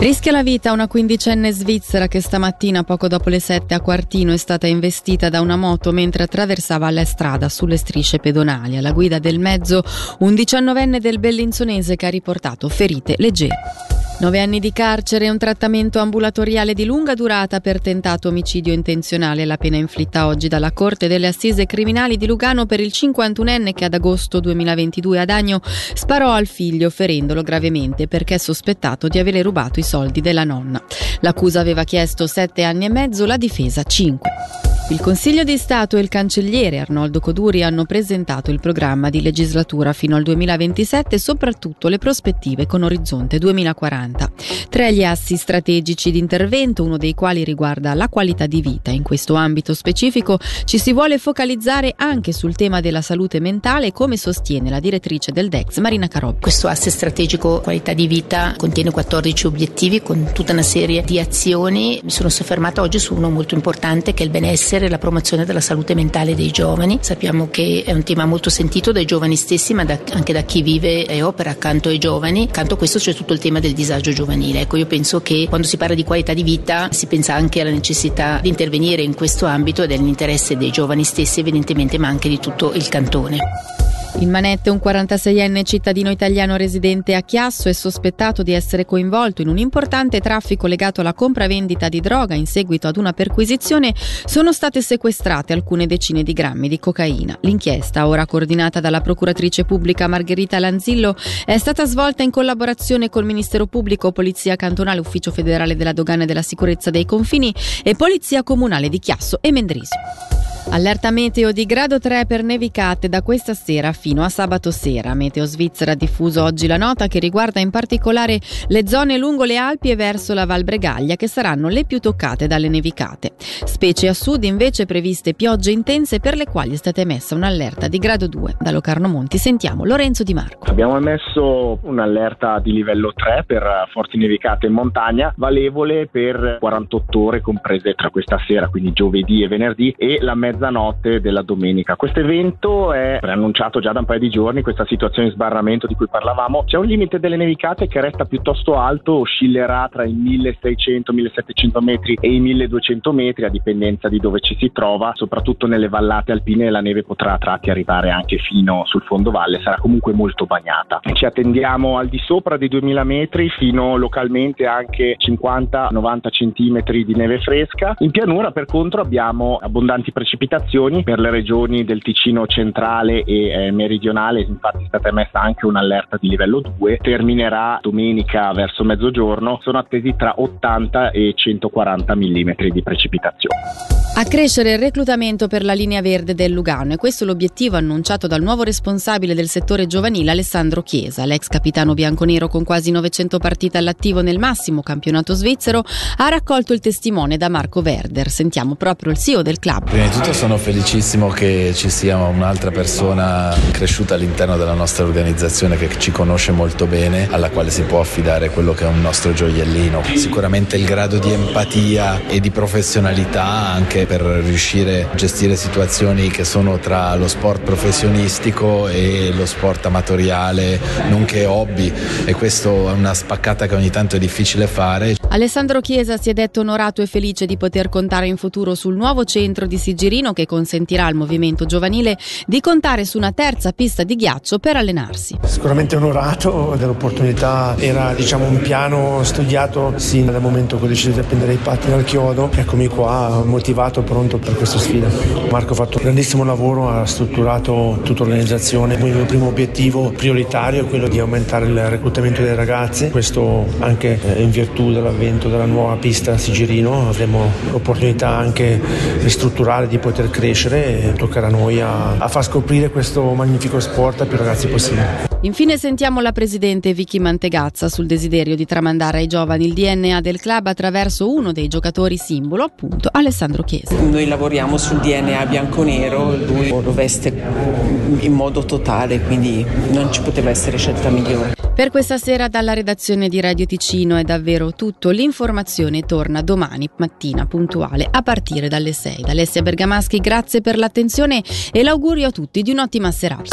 Rischia la vita una quindicenne svizzera che stamattina poco dopo le 7 a Quartino è stata investita da una moto mentre attraversava la strada sulle strisce pedonali. Alla guida del mezzo un 19enne del Bellinzonese che ha riportato ferite leggere. 9 anni di carcere e un trattamento ambulatoriale di lunga durata per tentato omicidio intenzionale. La pena inflitta oggi dalla Corte delle Assise Criminali di Lugano per il 51enne che ad agosto 2022 ad Agno sparò al figlio ferendolo gravemente perché è sospettato di averle rubato i soldi della nonna. L'accusa aveva chiesto 7 anni e mezzo, la difesa 5. Il Consiglio di Stato e il cancelliere Arnoldo Coduri hanno presentato il programma di legislatura fino al 2027 e soprattutto le prospettive con Orizzonte 2040. 3 gli assi strategici di intervento, uno dei quali riguarda la qualità di vita. In questo ambito specifico ci si vuole focalizzare anche sul tema della salute mentale, come sostiene la direttrice del DEX Marina Carobb. Questo asse strategico qualità di vita contiene 14 obiettivi con tutta una serie di azioni. Mi sono soffermata oggi su uno molto importante che è il benessere, la promozione della salute mentale dei giovani. Sappiamo che è un tema molto sentito dai giovani stessi, ma anche da chi vive e opera accanto ai giovani. Accanto a questo c'è tutto il tema del disagio giovanile. Ecco, io penso che quando si parla di qualità di vita si pensa anche alla necessità di intervenire in questo ambito ed è nell'interesse dei giovani stessi evidentemente, ma anche di tutto il cantone. In manette un 46enne cittadino italiano residente a Chiasso è sospettato di essere coinvolto in un importante traffico legato alla compravendita di droga. In seguito ad una perquisizione sono state sequestrate alcune decine di grammi di cocaina. L'inchiesta, ora coordinata dalla procuratrice pubblica Margherita Lanzillo, è stata svolta in collaborazione col Ministero Pubblico, Polizia Cantonale, Ufficio Federale della Dogana e della Sicurezza dei Confini e Polizia Comunale di Chiasso e Mendrisio. Allerta meteo di grado 3 per nevicate da questa sera fino a sabato sera. Meteo Svizzera ha diffuso oggi la nota che riguarda in particolare le zone lungo le Alpi e verso la Val Bregaglia, che saranno le più toccate dalle nevicate. Specie a sud invece previste piogge intense, per le quali è stata emessa un'allerta di grado 2. Da Locarno Monti sentiamo Lorenzo Di Marco. Abbiamo emesso un'allerta di livello 3 per forti nevicate in montagna, valevole per 48 ore comprese tra questa sera, quindi giovedì e venerdì, e la mezzanotte della domenica. Questo evento è preannunciato già da un paio di giorni, questa situazione di sbarramento di cui parlavamo. C'è un limite delle nevicate che resta piuttosto alto, oscillerà tra i 1.600-1.700 metri e i 1.200 metri a dipendenza di dove ci si trova. Soprattutto nelle vallate alpine la neve potrà a tratti arrivare anche fino sul fondovalle, sarà comunque molto bagnata. Ci attendiamo al di sopra dei 2.000 metri fino localmente anche 50-90 centimetri di neve fresca. In pianura per contro abbiamo abbondanti precipitazioni per le regioni del Ticino centrale e meridionale, infatti è stata emessa anche un'allerta di livello 2, terminerà domenica verso mezzogiorno, sono attesi tra 80 e 140 mm di precipitazioni. A crescere il reclutamento per la linea verde del Lugano, e questo è l'obiettivo annunciato dal nuovo responsabile del settore giovanile Alessandro Chiesa. L'ex capitano bianconero con quasi 900 partite all'attivo nel massimo campionato svizzero ha raccolto il testimone da Marco Werder. Sentiamo proprio il CEO del club. Prima di tutto sono felicissimo che ci sia un'altra persona cresciuta all'interno della nostra organizzazione che ci conosce molto bene, alla quale si può affidare quello che è un nostro gioiellino. Sicuramente il grado di empatia e di professionalità anche per riuscire a gestire situazioni che sono tra lo sport professionistico e lo sport amatoriale, nonché hobby, e questo è una spaccata che ogni tanto è difficile fare. Alessandro Chiesa si è detto onorato e felice di poter contare in futuro sul nuovo centro di Sigirino, che consentirà al movimento giovanile di contare su una terza pista di ghiaccio per allenarsi. Sicuramente onorato dell'opportunità, era un piano studiato sin dal momento che ho deciso di appendere i pattini al chiodo. Eccomi qua, motivato, pronto per questa sfida. Marco ha fatto un grandissimo lavoro, ha strutturato tutta l'organizzazione. Il mio primo obiettivo prioritario è quello di aumentare il reclutamento dei ragazzi, questo anche in virtù dell'avvento della nuova pista Sigirino. Avremo l'opportunità anche di strutturare, di poter crescere, e toccherà a noi a far scoprire questo magnifico sport a più ragazzi possibile. Infine sentiamo la presidente Vicky Mantegazza sul desiderio di tramandare ai giovani il DNA del club attraverso uno dei giocatori simbolo, appunto Alessandro Chiesa. Noi lavoriamo sul DNA bianconero, lui lo veste in modo totale, quindi non ci poteva essere scelta migliore. Per questa sera dalla redazione di Radio Ticino è davvero tutto, l'informazione torna domani mattina puntuale a partire dalle 6. Da Alessia Bergamaschi grazie per l'attenzione e l'augurio a tutti di un'ottima serata.